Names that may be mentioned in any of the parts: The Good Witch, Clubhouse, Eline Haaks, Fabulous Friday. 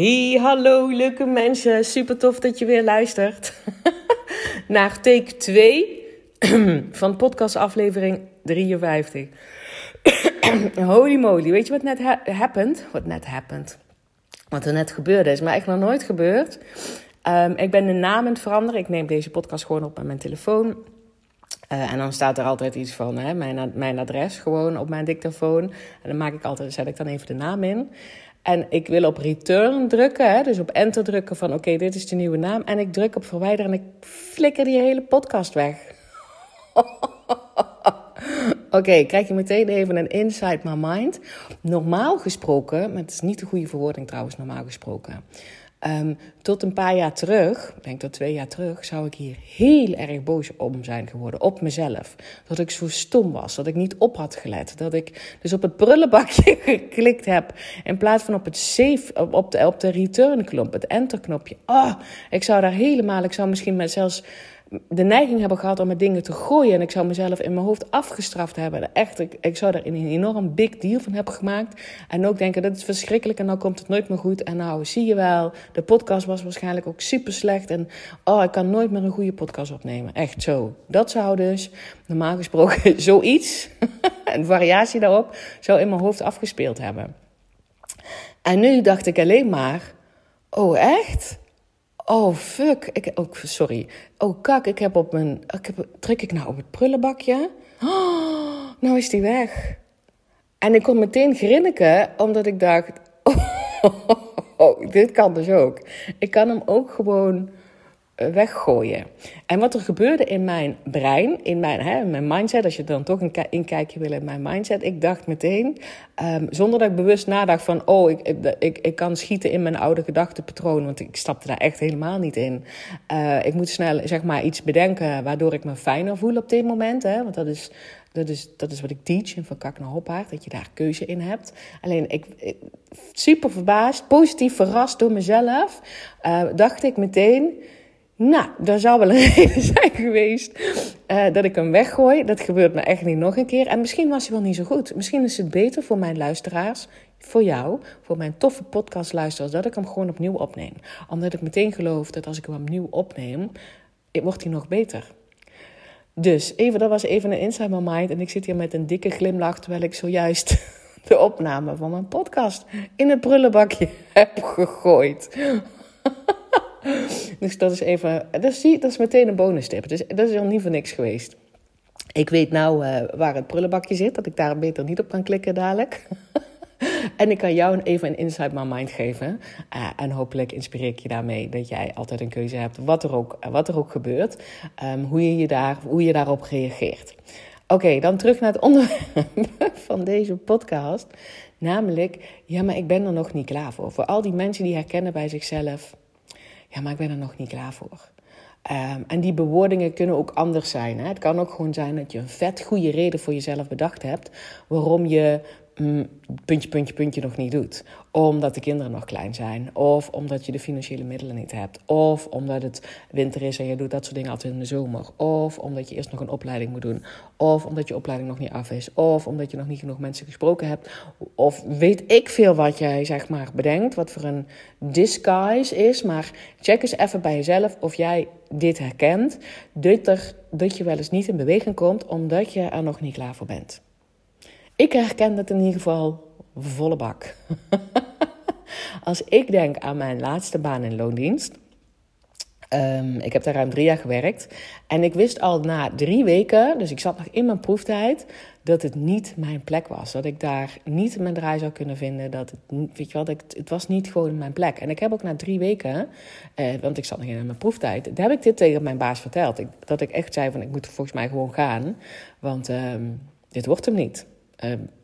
Hey, hallo leuke mensen. Super tof dat je weer luistert. Naar take 2 van podcast aflevering 53. Holy moly, weet je wat net happened? Wat er net gebeurde is, maar echt nog nooit gebeurd. Ik ben de naam aan het veranderen. Ik neem deze podcast gewoon op met mijn telefoon. En dan staat er altijd iets van mijn adres gewoon op mijn dictafoon. En dan zet ik dan even de naam in. En ik wil op return drukken, dus op enter drukken van oké, dit is de nieuwe naam. En ik druk op verwijderen en ik flikker die hele podcast weg. Oké, krijg je meteen even een inside my mind. Normaal gesproken, maar het is niet de goede verwoording trouwens, normaal gesproken. Tot een paar jaar terug, ik denk tot 2 jaar terug, zou ik hier heel erg boos om zijn geworden. Op mezelf. Dat ik zo stom was. Dat ik niet op had gelet. Dat ik dus op het prullenbakje geklikt heb. In plaats van op het save, op de return knop, het enter knopje. Ik zou misschien zelfs de neiging hebben gehad om met dingen te gooien. En ik zou mezelf in mijn hoofd afgestraft hebben. Echt, ik zou daar een enorm big deal van hebben gemaakt. En ook denken, dat is verschrikkelijk en nou komt het nooit meer goed. En nou, zie je wel, de podcast was waarschijnlijk ook super slecht. En ik kan nooit meer een goede podcast opnemen. Echt zo. Dat zou dus, normaal gesproken, zoiets, een variatie daarop, zou in mijn hoofd afgespeeld hebben. En nu dacht ik alleen maar, oh echt? Oh, fuck. Sorry. Oh, kak. Druk ik nou op het prullenbakje? Oh, nou is die weg. En ik kon meteen grinniken, omdat ik dacht, dit kan dus ook. Ik kan hem ook gewoon weggooien. En wat er gebeurde in mijn brein, in mijn mindset, als je dan toch een inkijkje wil in mijn mindset, ik dacht meteen, zonder dat ik bewust nadacht van, ik kan schieten in mijn oude gedachtenpatroon, want ik stapte daar echt helemaal niet in. Ik moet snel, iets bedenken waardoor ik me fijner voel op dit moment, want dat is wat ik teach, en van kak naar hoppaard, dat je daar keuze in hebt. Alleen, ik super verbaasd, positief verrast door mezelf, dacht ik meteen, nou, daar zou wel een reden zijn geweest dat ik hem weggooi. Dat gebeurt me echt niet nog een keer. En misschien was hij wel niet zo goed. Misschien is het beter voor mijn luisteraars, voor jou, voor mijn toffe podcastluisteraars, dat ik hem gewoon opnieuw opneem. Omdat ik meteen geloof dat als ik hem opnieuw opneem, wordt hij nog beter. Dus, dat was even een inside my mind. En ik zit hier met een dikke glimlach, terwijl ik zojuist de opname van mijn podcast in het prullenbakje heb gegooid. Dus dat is even, dat is meteen een bonus tip. Dus dat is nog niet voor niks geweest. Ik weet nou waar het prullenbakje zit, dat ik daar beter niet op kan klikken dadelijk. En ik kan jou even een inside my mind geven. En hopelijk inspireer ik je daarmee dat jij altijd een keuze hebt, wat er ook gebeurt. Hoe je daarop reageert. Oké, dan terug naar het onderwerp van deze podcast. Namelijk, ja, maar ik ben er nog niet klaar voor. Voor al die mensen die herkennen bij zichzelf, ja, maar ik ben er nog niet klaar voor. En die bewoordingen kunnen ook anders zijn. Het kan ook gewoon zijn dat je een vet goede reden voor jezelf bedacht hebt waarom je puntje, puntje, puntje nog niet doet. Omdat de kinderen nog klein zijn. Of omdat je de financiële middelen niet hebt. Of omdat het winter is en je doet dat soort dingen altijd in de zomer. Of omdat je eerst nog een opleiding moet doen. Of omdat je opleiding nog niet af is. Of omdat je nog niet genoeg mensen gesproken hebt. Of weet ik veel wat jij bedenkt. Wat voor een disguise is. Maar check eens even bij jezelf of jij dit herkent. Dat je wel eens niet in beweging komt omdat je er nog niet klaar voor bent. Ik herken dat in ieder geval volle bak. Als ik denk aan mijn laatste baan in loondienst. Ik heb daar ruim 3 jaar gewerkt. En ik wist al na 3 weken, dus ik zat nog in mijn proeftijd, dat het niet mijn plek was. Dat ik daar niet mijn draai zou kunnen vinden. Het was niet gewoon mijn plek. En ik heb ook na 3 weken, want ik zat nog in mijn proeftijd, daar heb ik dit tegen mijn baas verteld. Dat ik echt zei van, ik moet volgens mij gewoon gaan. Want dit wordt hem niet.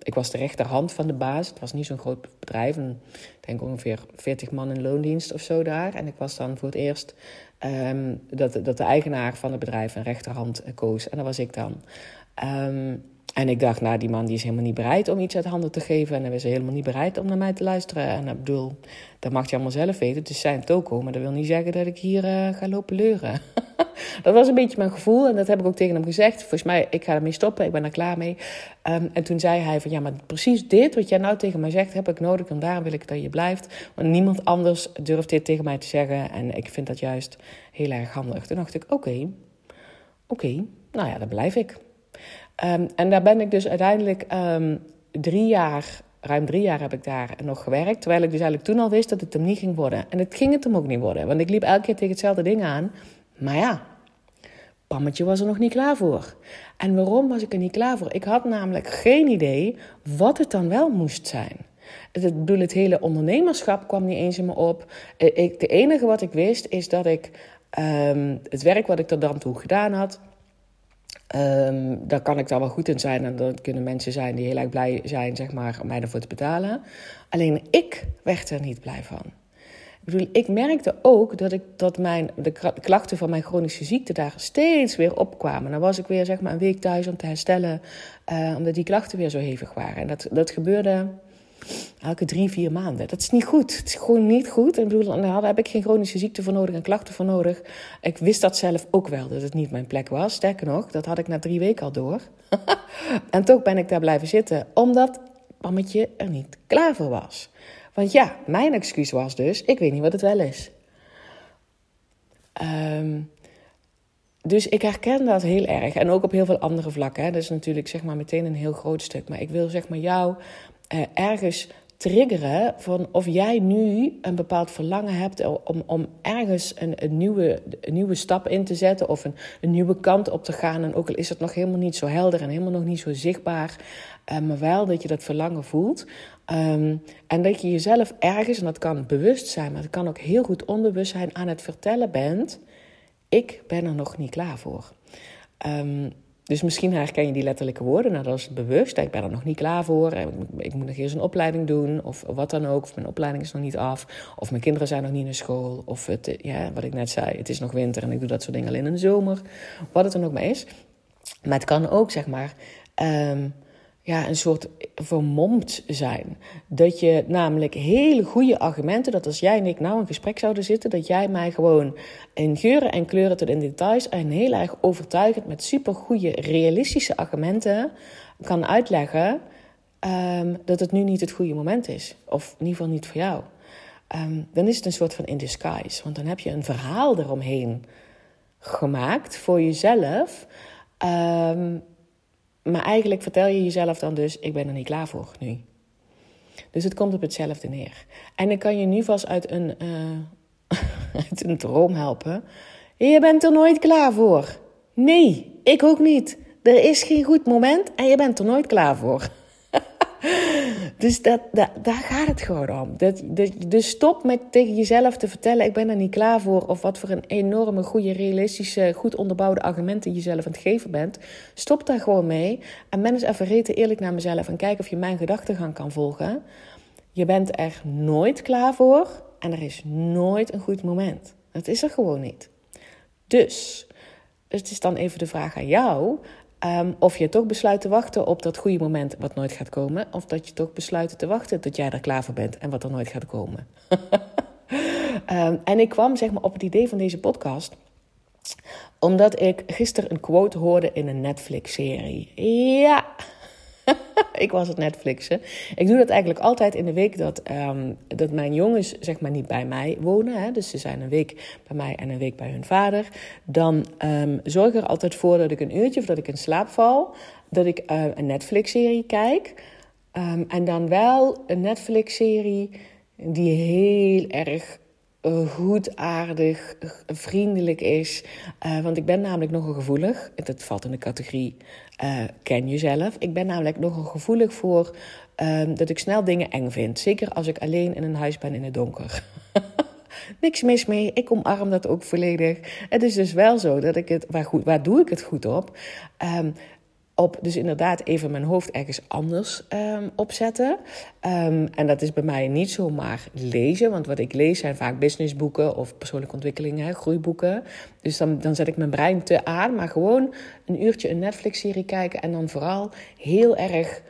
Ik was de rechterhand van de baas. Het was niet zo'n groot bedrijf. En ik denk ongeveer 40 man in loondienst of zo daar. En ik was dan voor het eerst dat de eigenaar van het bedrijf een rechterhand koos. En dat was ik dan. En ik dacht, nou, die man die is helemaal niet bereid om iets uit handen te geven. En hij is helemaal niet bereid om naar mij te luisteren. En ik bedoel, dat mag je allemaal zelf weten. Het is zijn toko, maar dat wil niet zeggen dat ik hier ga lopen leuren. Dat was een beetje mijn gevoel en dat heb ik ook tegen hem gezegd. Volgens mij, ik ga ermee stoppen, ik ben er klaar mee. En toen zei hij van, ja, maar precies dit wat jij nou tegen mij zegt, heb ik nodig. En daarom wil ik dat je blijft. Want niemand anders durft dit tegen mij te zeggen. En ik vind dat juist heel erg handig. Toen dacht ik, oké, nou ja, dan blijf ik. En daar ben ik dus uiteindelijk ruim 3 jaar heb ik daar nog gewerkt. Terwijl ik dus eigenlijk toen al wist dat het hem niet ging worden. En het ging het hem ook niet worden. Want ik liep elke keer tegen hetzelfde ding aan. Maar ja, Pammetje was er nog niet klaar voor. En waarom was ik er niet klaar voor? Ik had namelijk geen idee wat het dan wel moest zijn. Ik bedoel, het hele ondernemerschap kwam niet eens in me op. Het enige wat ik wist is dat ik het werk wat ik tot dan toe gedaan had... daar kan ik daar wel goed in zijn. En dat kunnen mensen zijn die heel erg blij zijn, zeg maar, om mij ervoor te betalen. Alleen ik werd er niet blij van. Ik bedoel, ik merkte ook dat de klachten van mijn chronische ziekte daar steeds weer opkwamen. Dan was ik weer, zeg maar, een week thuis om te herstellen, omdat die klachten weer zo hevig waren. En dat gebeurde elke 3-4 maanden. Dat is niet goed. Het is gewoon niet goed. Ik bedoel, daar heb ik geen chronische ziekte voor nodig en klachten voor nodig. Ik wist dat zelf ook wel, dat het niet mijn plek was. Sterker nog, dat had ik na 3 weken al door. En toch ben ik daar blijven zitten, omdat Pammetje er niet klaar voor was. Want ja, mijn excuus was dus, ik weet niet wat het wel is. Dus ik herken dat heel erg. En ook op heel veel andere vlakken. Hè. Dat is natuurlijk, zeg maar, meteen een heel groot stuk. Maar ik wil, zeg maar, jou... ergens triggeren van of jij nu een bepaald verlangen hebt om ergens een nieuwe stap in te zetten of een nieuwe kant op te gaan. En ook al is het nog helemaal niet zo helder en helemaal nog niet zo zichtbaar, maar wel dat je dat verlangen voelt. En dat je jezelf ergens, en dat kan bewust zijn, maar het kan ook heel goed onbewust zijn, aan het vertellen bent, ik ben er nog niet klaar voor. Dus misschien herken je die letterlijke woorden. Nou, dat is bewust. Ik ben er nog niet klaar voor. Ik moet nog eerst een opleiding doen. Of wat dan ook. Of mijn opleiding is nog niet af. Of mijn kinderen zijn nog niet naar school. Of het, ja, wat ik net zei. Het is nog winter en ik doe dat soort dingen alleen in de zomer. Wat het dan ook maar is. Maar het kan ook, zeg maar... een soort vermomd zijn. Dat je namelijk hele goede argumenten... dat als jij en ik nou in gesprek zouden zitten... dat jij mij gewoon in geuren en kleuren tot in details... en heel erg overtuigend met supergoeie realistische argumenten... kan uitleggen dat het nu niet het goede moment is. Of in ieder geval niet voor jou. Dan is het een soort van in disguise. Want dan heb je een verhaal eromheen gemaakt voor jezelf... Maar eigenlijk vertel je jezelf dan dus, ik ben er niet klaar voor nu. Dus het komt op hetzelfde neer. En ik kan je nu vast uit een droom helpen. Je bent er nooit klaar voor. Nee, ik ook niet. Er is geen goed moment en je bent er nooit klaar voor. Dus daar gaat het gewoon om. Dus stop met tegen jezelf te vertellen... ik ben er niet klaar voor... of wat voor een enorme, goede, realistische... goed onderbouwde argumenten jezelf aan het geven bent. Stop daar gewoon mee. En ben eens even rete eerlijk naar mezelf... en kijk of je mijn gedachtegang kan volgen. Je bent er nooit klaar voor... en er is nooit een goed moment. Dat is er gewoon niet. Dus het is dan even de vraag aan jou... of je toch besluit te wachten op dat goede moment wat nooit gaat komen... of dat je toch besluit te wachten tot jij er klaar voor bent en wat er nooit gaat komen. En ik kwam, zeg maar, op het idee van deze podcast... omdat ik gisteren een quote hoorde in een Netflix-serie. Ja, ik was het Netflixen. Ik doe dat eigenlijk altijd in de week dat mijn jongens, zeg maar, niet bij mij wonen. Hè? Dus ze zijn een week bij mij en een week bij hun vader. Dan zorg ik er altijd voor dat ik een uurtje of dat ik in slaap val. Dat ik een Netflix-serie kijk. En dan wel een Netflix-serie die heel erg... goed, aardig, vriendelijk is. Want ik ben namelijk nogal gevoelig. Dat valt in de categorie ken jezelf. Ik ben namelijk nogal gevoelig voor dat ik snel dingen eng vind. Zeker als ik alleen in een huis ben in het donker. Niks mis mee. Ik omarm dat ook volledig. Het is dus wel zo dat ik het... Waar doe ik het goed op? op dus inderdaad even mijn hoofd ergens anders opzetten. En dat is bij mij niet zomaar lezen. Want wat ik lees zijn vaak businessboeken of persoonlijke ontwikkelingen, groeiboeken. Dus dan zet ik mijn brein te aan. Maar gewoon een uurtje een Netflix-serie kijken. En dan vooral heel erg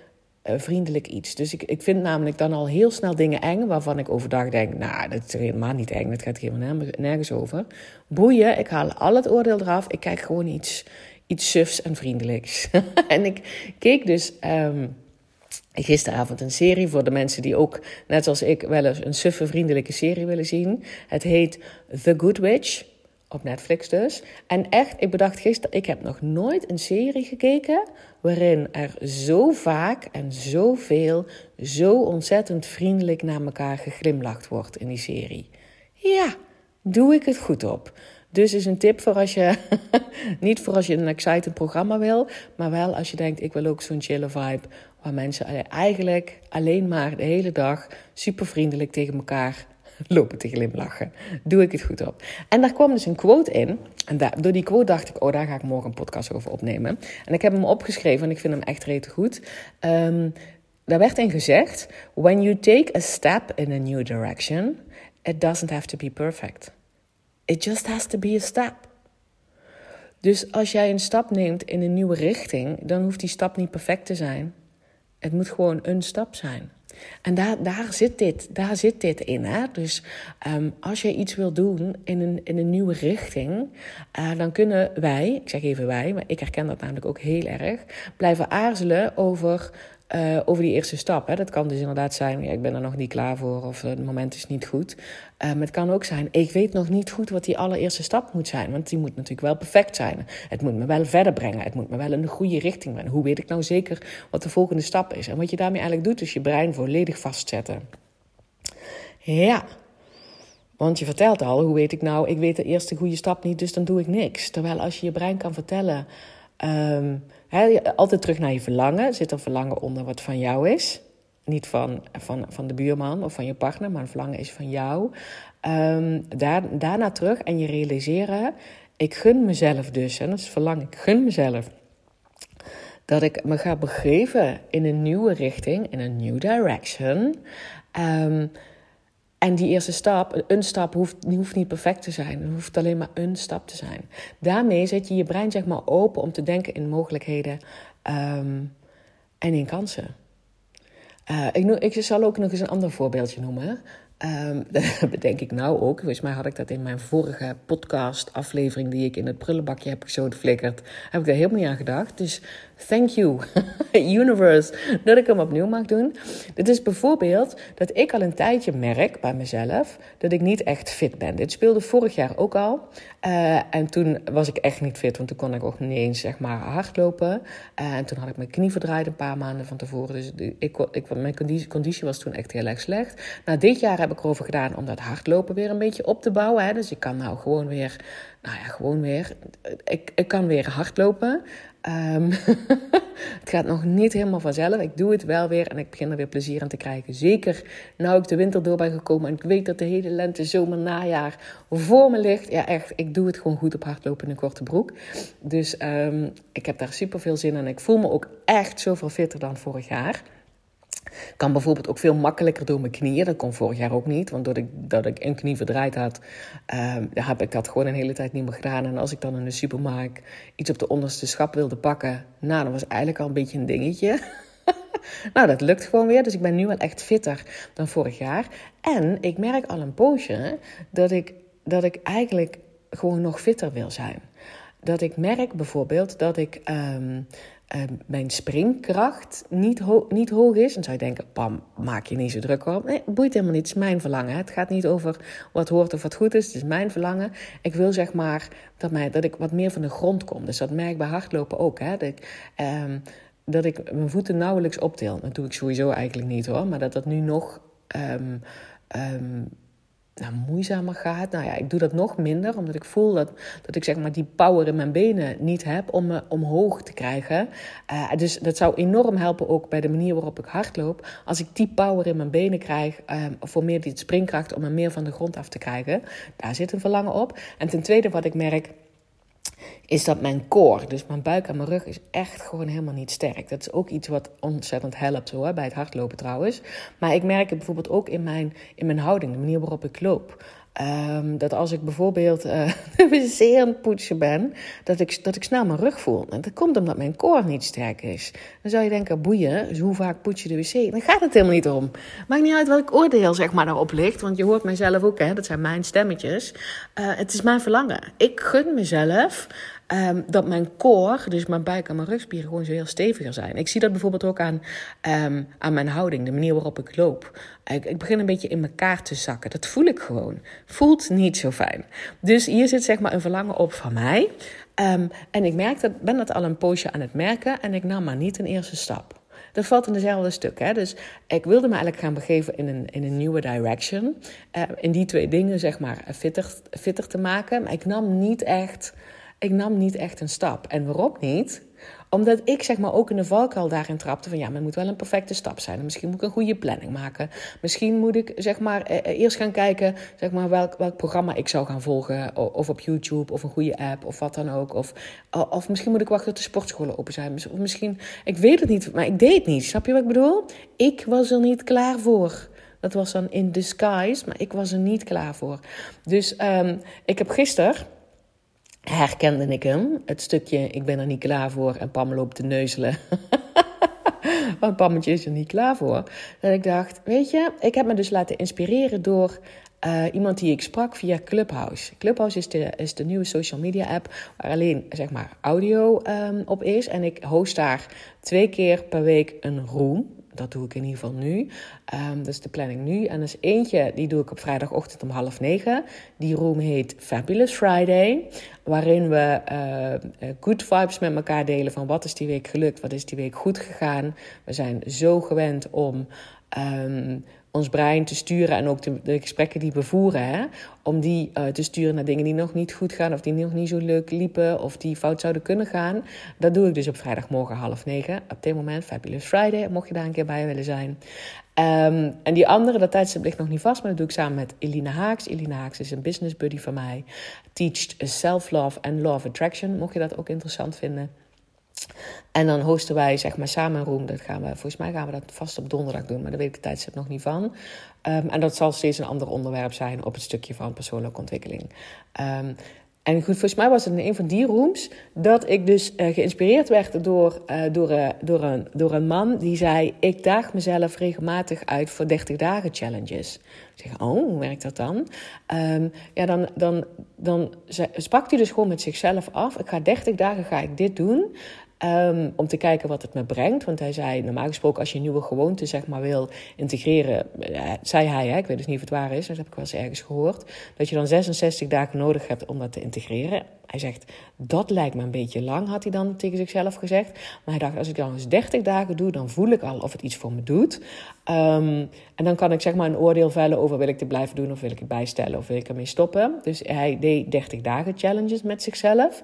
vriendelijk iets. Dus ik vind namelijk dan al heel snel dingen eng, waarvan ik overdag denk, nou, dat is helemaal niet eng, dat gaat helemaal nergens over. Boeien, ik haal al het oordeel eraf, ik kijk gewoon iets sufs en vriendelijks. En ik keek dus gisteravond een serie voor de mensen die ook, net zoals ik, wel eens een suffe vriendelijke serie willen zien. Het heet The Good Witch, op Netflix dus. En echt, ik bedacht gisteren, ik heb nog nooit een serie gekeken waarin er zo vaak en zoveel, zo ontzettend vriendelijk naar elkaar geglimlacht wordt in die serie. Ja, doe ik het goed op. Dus is een tip voor als je, niet voor als je een exciting programma wil, maar wel als je denkt, ik wil ook zo'n chille vibe, waar mensen eigenlijk alleen maar de hele dag super vriendelijk tegen elkaar lopen te glimlachen. Doe ik het goed op. En daar kwam dus een quote in. En door die quote dacht ik, oh, daar ga ik morgen een podcast over opnemen. En ik heb hem opgeschreven en ik vind hem echt rete goed. Daar werd in gezegd, when you take a step in a new direction, it doesn't have to be perfect. It just has to be a step. Dus als jij een stap neemt in een nieuwe richting, dan hoeft die stap niet perfect te zijn. Het moet gewoon een stap zijn. En daar zit dit in. Hè? Dus als je iets wil doen in een nieuwe richting, dan kunnen wij, ik zeg even wij, maar ik herken dat namelijk ook heel erg, blijven aarzelen over die eerste stap. Hè? Dat kan dus inderdaad zijn, ja, ik ben er nog niet klaar voor of het moment is niet goed. Maar het kan ook zijn, ik weet nog niet goed wat die allereerste stap moet zijn. Want die moet natuurlijk wel perfect zijn. Het moet me wel verder brengen. Het moet me wel in de goede richting brengen. Hoe weet ik nou zeker wat de volgende stap is? En wat je daarmee eigenlijk doet, is je brein volledig vastzetten. Ja, want je vertelt al, hoe weet ik nou, ik weet de eerste goede stap niet, dus dan doe ik niks. Terwijl als je je brein kan vertellen, altijd terug naar je verlangen. Zit er verlangen onder wat van jou is? Niet van de buurman of van je partner, maar een verlangen is van jou. Daarna terug en je realiseren, ik gun mezelf dus. En dat is verlangen, ik gun mezelf. Dat ik me ga begeven in een nieuwe richting, in een new direction. En die eerste stap, een stap, hoeft niet perfect te zijn. Het hoeft alleen maar een stap te zijn. Daarmee zet je je brein zeg maar open om te denken in mogelijkheden en in kansen. Ik zal ook nog eens een ander voorbeeldje noemen. Dat bedenk ik nou ook. Volgens mij had ik dat in mijn vorige podcast-aflevering die ik in het prullenbakje heb geflikkerd. Heb ik daar helemaal niet aan gedacht. Dus thank you, universe, dat ik hem opnieuw mag doen. Dit is bijvoorbeeld dat ik al een tijdje merk bij mezelf dat ik niet echt fit ben. Dit speelde vorig jaar ook al. En toen was ik echt niet fit, want toen kon ik ook niet eens zeg maar hardlopen. En toen had ik mijn knie verdraaid een paar maanden van tevoren. Dus mijn conditie was toen echt heel erg slecht. Nou, dit jaar heb ik erover gedaan om dat hardlopen weer een beetje op te bouwen. Hè. Dus ik kan nou gewoon weer, ik kan weer hardlopen. Het gaat nog niet helemaal vanzelf. Ik doe het wel weer en ik begin er weer plezier aan te krijgen. Zeker nou ik de winter door ben gekomen en ik weet dat de hele lente, zomer, najaar voor me ligt. Ja echt, ik doe het gewoon goed op hardlopen in een korte broek. Dus ik heb daar super veel zin in en ik voel me ook echt zoveel fitter dan vorig jaar. Kan bijvoorbeeld ook veel makkelijker door mijn knieën. Dat kon vorig jaar ook niet, want doordat ik een knie verdraaid had, heb ik dat gewoon een hele tijd niet meer gedaan. En als ik dan in de supermarkt iets op de onderste schap wilde pakken, nou, dat was eigenlijk al een beetje een dingetje. Nou, dat lukt gewoon weer. Dus ik ben nu wel echt fitter dan vorig jaar. En ik merk al een poosje dat ik eigenlijk gewoon nog fitter wil zijn. Dat ik merk bijvoorbeeld dat ik mijn springkracht niet hoog is. Dan zou je denken, pam, maak je niet zo druk op. Nee, boeit helemaal niet. Het is mijn verlangen. Hè. Het gaat niet over wat hoort of wat goed is. Het is mijn verlangen. Ik wil zeg maar dat ik wat meer van de grond kom. Dus dat merk ik bij hardlopen ook. Hè. Dat ik mijn voeten nauwelijks optil. Dat doe ik sowieso eigenlijk niet hoor. Maar dat nu nog moeizamer gaat. Nou ja, ik doe dat nog minder, omdat ik voel dat ik zeg maar die power in mijn benen niet heb om me omhoog te krijgen. Dus dat zou enorm helpen ook bij de manier waarop ik hardloop. Als ik die power in mijn benen krijg, voor meer die springkracht om me meer van de grond af te krijgen. Daar zit een verlangen op. En ten tweede wat ik merk, is dat mijn core, dus mijn buik en mijn rug, is echt gewoon helemaal niet sterk. Dat is ook iets wat ontzettend helpt hoor, bij het hardlopen trouwens. Maar ik merk het bijvoorbeeld ook in mijn houding, de manier waarop ik loop. Dat als ik bijvoorbeeld zeer aan het poetsen ben, dat ik snel mijn rug voel. En dat komt omdat mijn koor niet sterk is. Dan zou je denken, boeien, dus hoe vaak poets je de wc? Dan gaat het helemaal niet om. Maakt niet uit wat ik oordeel zeg maar, daarop ligt, want je hoort mijzelf ook, hè? Dat zijn mijn stemmetjes. Het is mijn verlangen. Ik gun mezelf dat mijn koor, dus mijn buik en mijn rugspieren, gewoon zo heel steviger zijn. Ik zie dat bijvoorbeeld ook aan mijn houding, de manier waarop ik loop. Ik begin een beetje in elkaar te zakken. Dat voel ik gewoon. Voelt niet zo fijn. Dus hier zit zeg maar een verlangen op van mij. En ik ben dat al een poosje aan het merken en ik nam maar niet een eerste stap. Dat valt in dezelfde stuk. Hè? Dus ik wilde me eigenlijk gaan begeven in een nieuwe direction. In die twee dingen zeg maar fitter te maken. Maar ik nam niet echt een stap. En waarom niet? Omdat ik zeg maar ook in de valkuil daarin trapte van ja, maar het moet wel een perfecte stap zijn. Misschien moet ik een goede planning maken. Misschien moet ik zeg maar eerst gaan kijken zeg maar, welk programma ik zou gaan volgen. Of op YouTube of een goede app of wat dan ook. Of misschien moet ik wachten tot de sportscholen open zijn. Of misschien, ik weet het niet, maar ik deed het niet. Snap je wat ik bedoel? Ik was er niet klaar voor. Dat was dan in disguise, maar ik was er niet klaar voor. Dus ik heb gisteren... herkende ik hem. Het stukje, ik ben er niet klaar voor en Pam loopt te neuzelen. Want Pammetje is er niet klaar voor. Dat ik dacht, weet je, ik heb me dus laten inspireren door iemand die ik sprak via Clubhouse. Clubhouse is de nieuwe social media app waar alleen zeg maar audio op is. En ik host daar 2 keer per week een room. Dat doe ik in ieder geval nu. Dat is de planning nu. En er is eentje, die doe ik op vrijdagochtend om 20:30. Die room heet Fabulous Friday. Waarin we good vibes met elkaar delen van wat is die week gelukt, wat is die week goed gegaan. We zijn zo gewend om ons brein te sturen en ook de gesprekken die we voeren. Hè? Om die te sturen naar dingen die nog niet goed gaan of die nog niet zo leuk liepen of die fout zouden kunnen gaan. Dat doe ik dus op vrijdagmorgen 20:30. Op dit moment Fabulous Friday, mocht je daar een keer bij willen zijn. En die andere, dat tijdstip ligt nog niet vast, maar dat doe ik samen met Eline Haaks. Eline Haaks is een business buddy van mij. Teacht self-love en law of attraction, mocht je dat ook interessant vinden. En dan hosten wij zeg maar samen een room. Volgens mij gaan we dat vast op donderdag doen, maar daar weet ik de tijdstip nog niet van. En dat zal steeds een ander onderwerp zijn op het stukje van persoonlijke ontwikkeling. En goed, volgens mij was het in een van die rooms dat ik dus geïnspireerd werd door een man die zei... ik daag mezelf regelmatig uit voor 30 dagen challenges. Ik zeg, oh, hoe werkt dat dan? Dan sprak hij dus gewoon met zichzelf af. Ik ga 30 dagen ga ik dit doen... om te kijken wat het me brengt. Want hij zei, normaal gesproken als je een nieuwe gewoonte zeg maar, wil integreren... zei hij, hè, ik weet dus niet of het waar is, dat heb ik wel eens ergens gehoord... dat je dan 66 dagen nodig hebt om dat te integreren. Hij zegt, dat lijkt me een beetje lang, had hij dan tegen zichzelf gezegd. Maar hij dacht, als ik dan eens 30 dagen doe... dan voel ik al of het iets voor me doet. En dan kan ik zeg maar, een oordeel vellen over wil ik dit blijven doen... of wil ik het bijstellen of wil ik ermee stoppen. Dus hij deed 30 dagen challenges met zichzelf...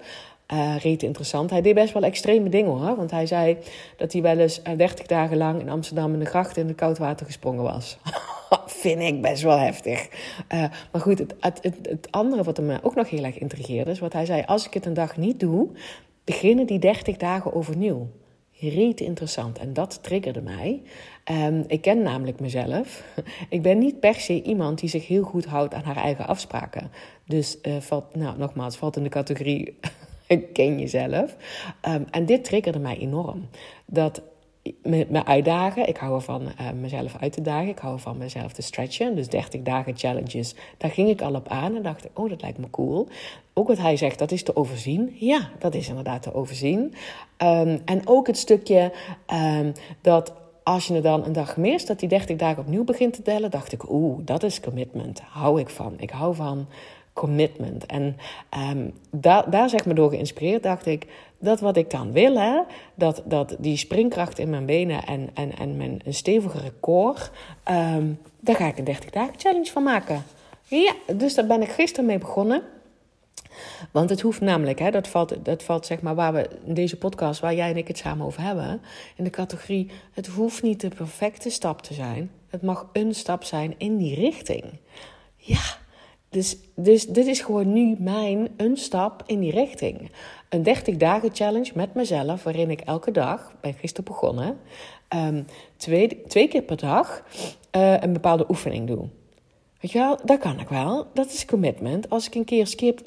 reet interessant. Hij deed best wel extreme dingen hoor. Want hij zei dat hij wel eens 30 dagen lang in Amsterdam in de gracht in het koud water gesprongen was. Vind ik best wel heftig. Maar goed, het andere wat me ook nog heel erg intrigeerde is wat hij zei. Als ik het een dag niet doe, beginnen die 30 dagen overnieuw. Reet interessant. En dat triggerde mij. Ik ken namelijk mezelf. Ik ben niet per se iemand die zich heel goed houdt aan haar eigen afspraken. Dus valt in de categorie... ken jezelf. En dit triggerde mij enorm. Dat me uitdagen, ik hou ervan mezelf uit te dagen, ik hou ervan mezelf te stretchen. Dus 30 dagen challenges, daar ging ik al op aan en dacht ik, oh dat lijkt me cool. Ook wat hij zegt, dat is te overzien. Ja, dat is inderdaad te overzien. En ook het stukje dat... als je er dan een dag mist, dat die 30 dagen opnieuw begint te tellen... dacht ik, dat is commitment. Hou ik van. Ik hou van commitment. En daar zeg maar door geïnspireerd dacht ik... dat wat ik dan wil, hè, dat die springkracht in mijn benen... en mijn stevigere koor, daar ga ik een 30 dagen challenge van maken. Ja, dus daar ben ik gisteren mee begonnen... Want het hoeft namelijk, hè, dat valt zeg maar waar we in deze podcast, waar jij en ik het samen over hebben, in de categorie, het hoeft niet de perfecte stap te zijn. Het mag een stap zijn in die richting. Ja, Dus dit is gewoon nu een stap in die richting. Een 30-dagen challenge met mezelf, waarin ik elke dag, ben gisteren begonnen, twee keer per dag een bepaalde oefening doe. Weet je wel, dat kan ik wel. Dat is commitment. Als ik een keer skip,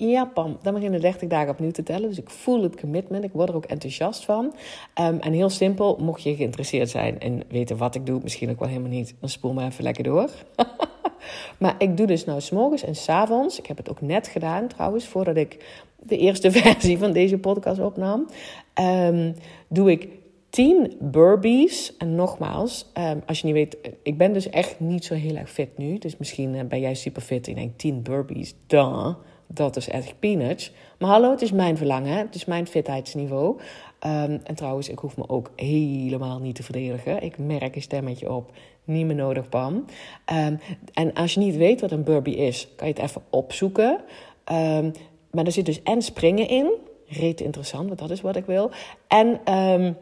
dan beginnen 30 dagen opnieuw te tellen. Dus ik voel het commitment. Ik word er ook enthousiast van. En heel simpel, mocht je geïnteresseerd zijn en weten wat ik doe, misschien ook wel helemaal niet, dan spoel maar even lekker door. Maar ik doe dus nou 's morgens en 's avonds. Ik heb het ook net gedaan trouwens, voordat ik de eerste versie van deze podcast opnam. Doe ik 10 burpees. En nogmaals, als je niet weet, ik ben dus echt niet zo heel erg fit nu. Dus misschien ben jij super fit en je denkt 10 burpees. Duh, dat is echt peanuts. Maar hallo, het is mijn verlangen. Het is mijn fitheidsniveau. En trouwens, ik hoef me ook helemaal niet te verdedigen. Ik merk een stemmetje op. Niet meer nodig, Pam. En als je niet weet wat een burpee is, kan je het even opzoeken. Maar er zit dus en springen in. Reet interessant, want dat is wat ik wil. En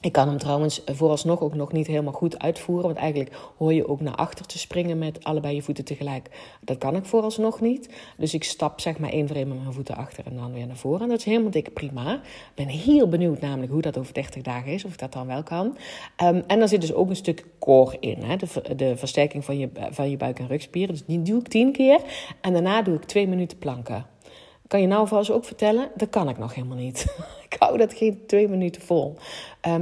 ik kan hem trouwens vooralsnog ook nog niet helemaal goed uitvoeren. Want eigenlijk hoor je ook naar achter te springen met allebei je voeten tegelijk. Dat kan ik vooralsnog niet. Dus ik stap zeg maar 1 voor 1 met mijn voeten achter en dan weer naar voren. En dat is helemaal dikke prima. Ik ben heel benieuwd namelijk hoe dat over 30 dagen is. Of ik dat dan wel kan. En dan zit dus ook een stuk core in. Hè? De versterking van je buik- en rugspieren. Dus die doe ik 10 keer. En daarna doe ik 2 minuten planken. Kan je nou vast ook vertellen? Dat kan ik nog helemaal niet. Ik hou dat geen 2 minuten vol.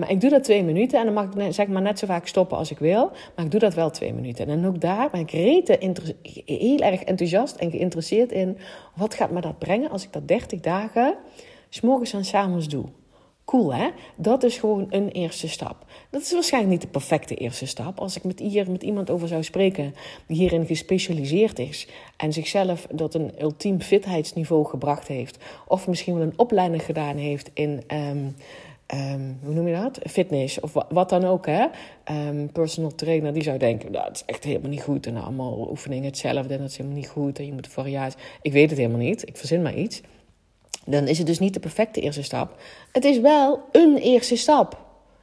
Ik doe dat 2 minuten en dan mag ik zeg maar net zo vaak stoppen als ik wil. Maar ik doe dat wel 2 minuten. En ook daar ben ik heel erg enthousiast en geïnteresseerd in. Wat gaat me dat brengen als ik dat 30 dagen 's morgens en 's avonds doe? Cool, hè? Dat is gewoon een eerste stap. Dat is waarschijnlijk niet de perfecte eerste stap. Als ik met iemand over zou spreken die hierin gespecialiseerd is en zichzelf tot een ultiem fitheidsniveau gebracht heeft, of misschien wel een opleiding gedaan heeft in hoe noem je dat? Fitness of wat dan ook, hè? Personal trainer die zou denken, dat is echt helemaal niet goed en allemaal oefeningen hetzelfde en dat is helemaal niet goed en je moet variatie. Ik weet het helemaal niet. Ik verzin maar iets. Dan is het dus niet de perfecte eerste stap. Het is wel een eerste stap.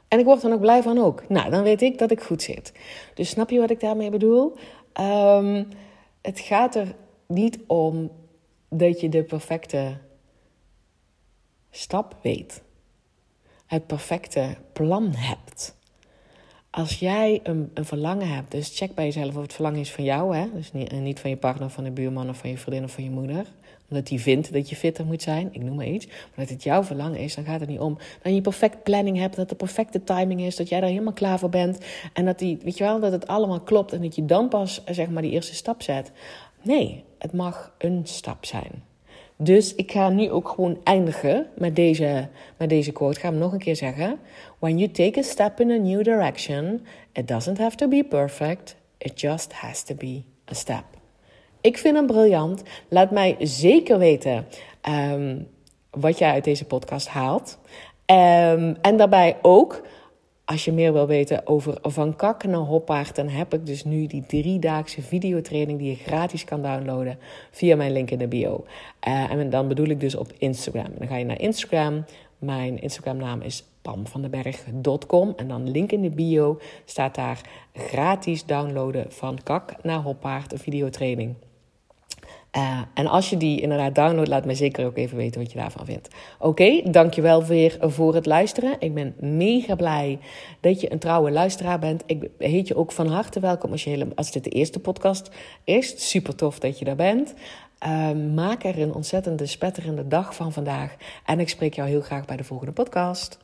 En ik word er ook blij van ook. Nou, dan weet ik dat ik goed zit. Dus snap je wat ik daarmee bedoel? Het gaat er niet om dat je de perfecte stap weet. Het perfecte plan hebt. Als jij een verlangen hebt, dus check bij jezelf of het verlangen is van jou. Hè? Dus niet van je partner, van de buurman of van je vriendin of van je moeder. Omdat die vindt dat je fitter moet zijn, ik noem maar iets. Maar dat het jouw verlangen is, dan gaat het niet om. Dat je perfect planning hebt, dat de perfecte timing is, dat jij daar helemaal klaar voor bent. En dat weet je wel, dat het allemaal klopt en dat je dan pas zeg maar die eerste stap zet. Nee, het mag een stap zijn. Dus ik ga nu ook gewoon eindigen met deze quote. Ik ga hem nog een keer zeggen. When you take a step in a new direction, it doesn't have to be perfect. It just has to be a step. Ik vind hem briljant. Laat mij zeker weten wat jij uit deze podcast haalt. En daarbij ook, als je meer wil weten over van kak naar hoppaard, dan heb ik dus nu die 3-daagse videotraining die je gratis kan downloaden via mijn link in de bio. En dan bedoel ik dus op Instagram. Dan ga je naar Instagram. Mijn Instagram-naam is pamvandenberg.com. En dan link in de bio staat daar gratis downloaden van kak naar hoppaard, een videotraining. En als je die inderdaad downloadt, laat mij zeker ook even weten wat je daarvan vindt. Oké, dankjewel weer voor het luisteren. Ik ben mega blij dat je een trouwe luisteraar bent. Ik heet je ook van harte welkom als dit de eerste podcast is. Super tof dat je daar bent. Maak er een ontzettende spetterende dag van vandaag. En ik spreek jou heel graag bij de volgende podcast.